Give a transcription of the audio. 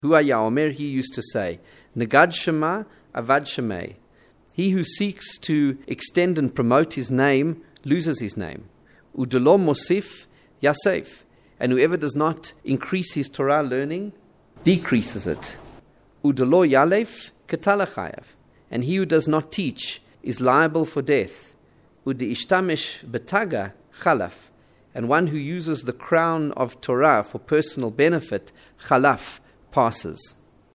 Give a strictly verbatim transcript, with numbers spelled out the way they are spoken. Hua Yaomer, he used to say, Negad Shema Avad Shemei. He who seeks to extend and promote his name loses his name. Udelo mosif yasef. And whoever does not increase his Torah learning decreases it. Udelo yalef ketalachayev. And he who does not teach is liable for death. Ude ishtamesh betaga chalaf. And one who uses the crown of Torah for personal benefit, chalaf, passes.